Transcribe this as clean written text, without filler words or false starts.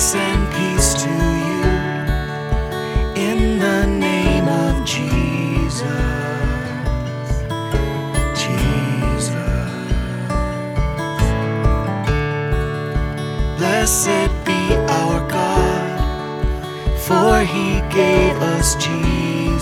grace and peace to you in the name of Jesus. Blessed be our God, for he gave us Jesus.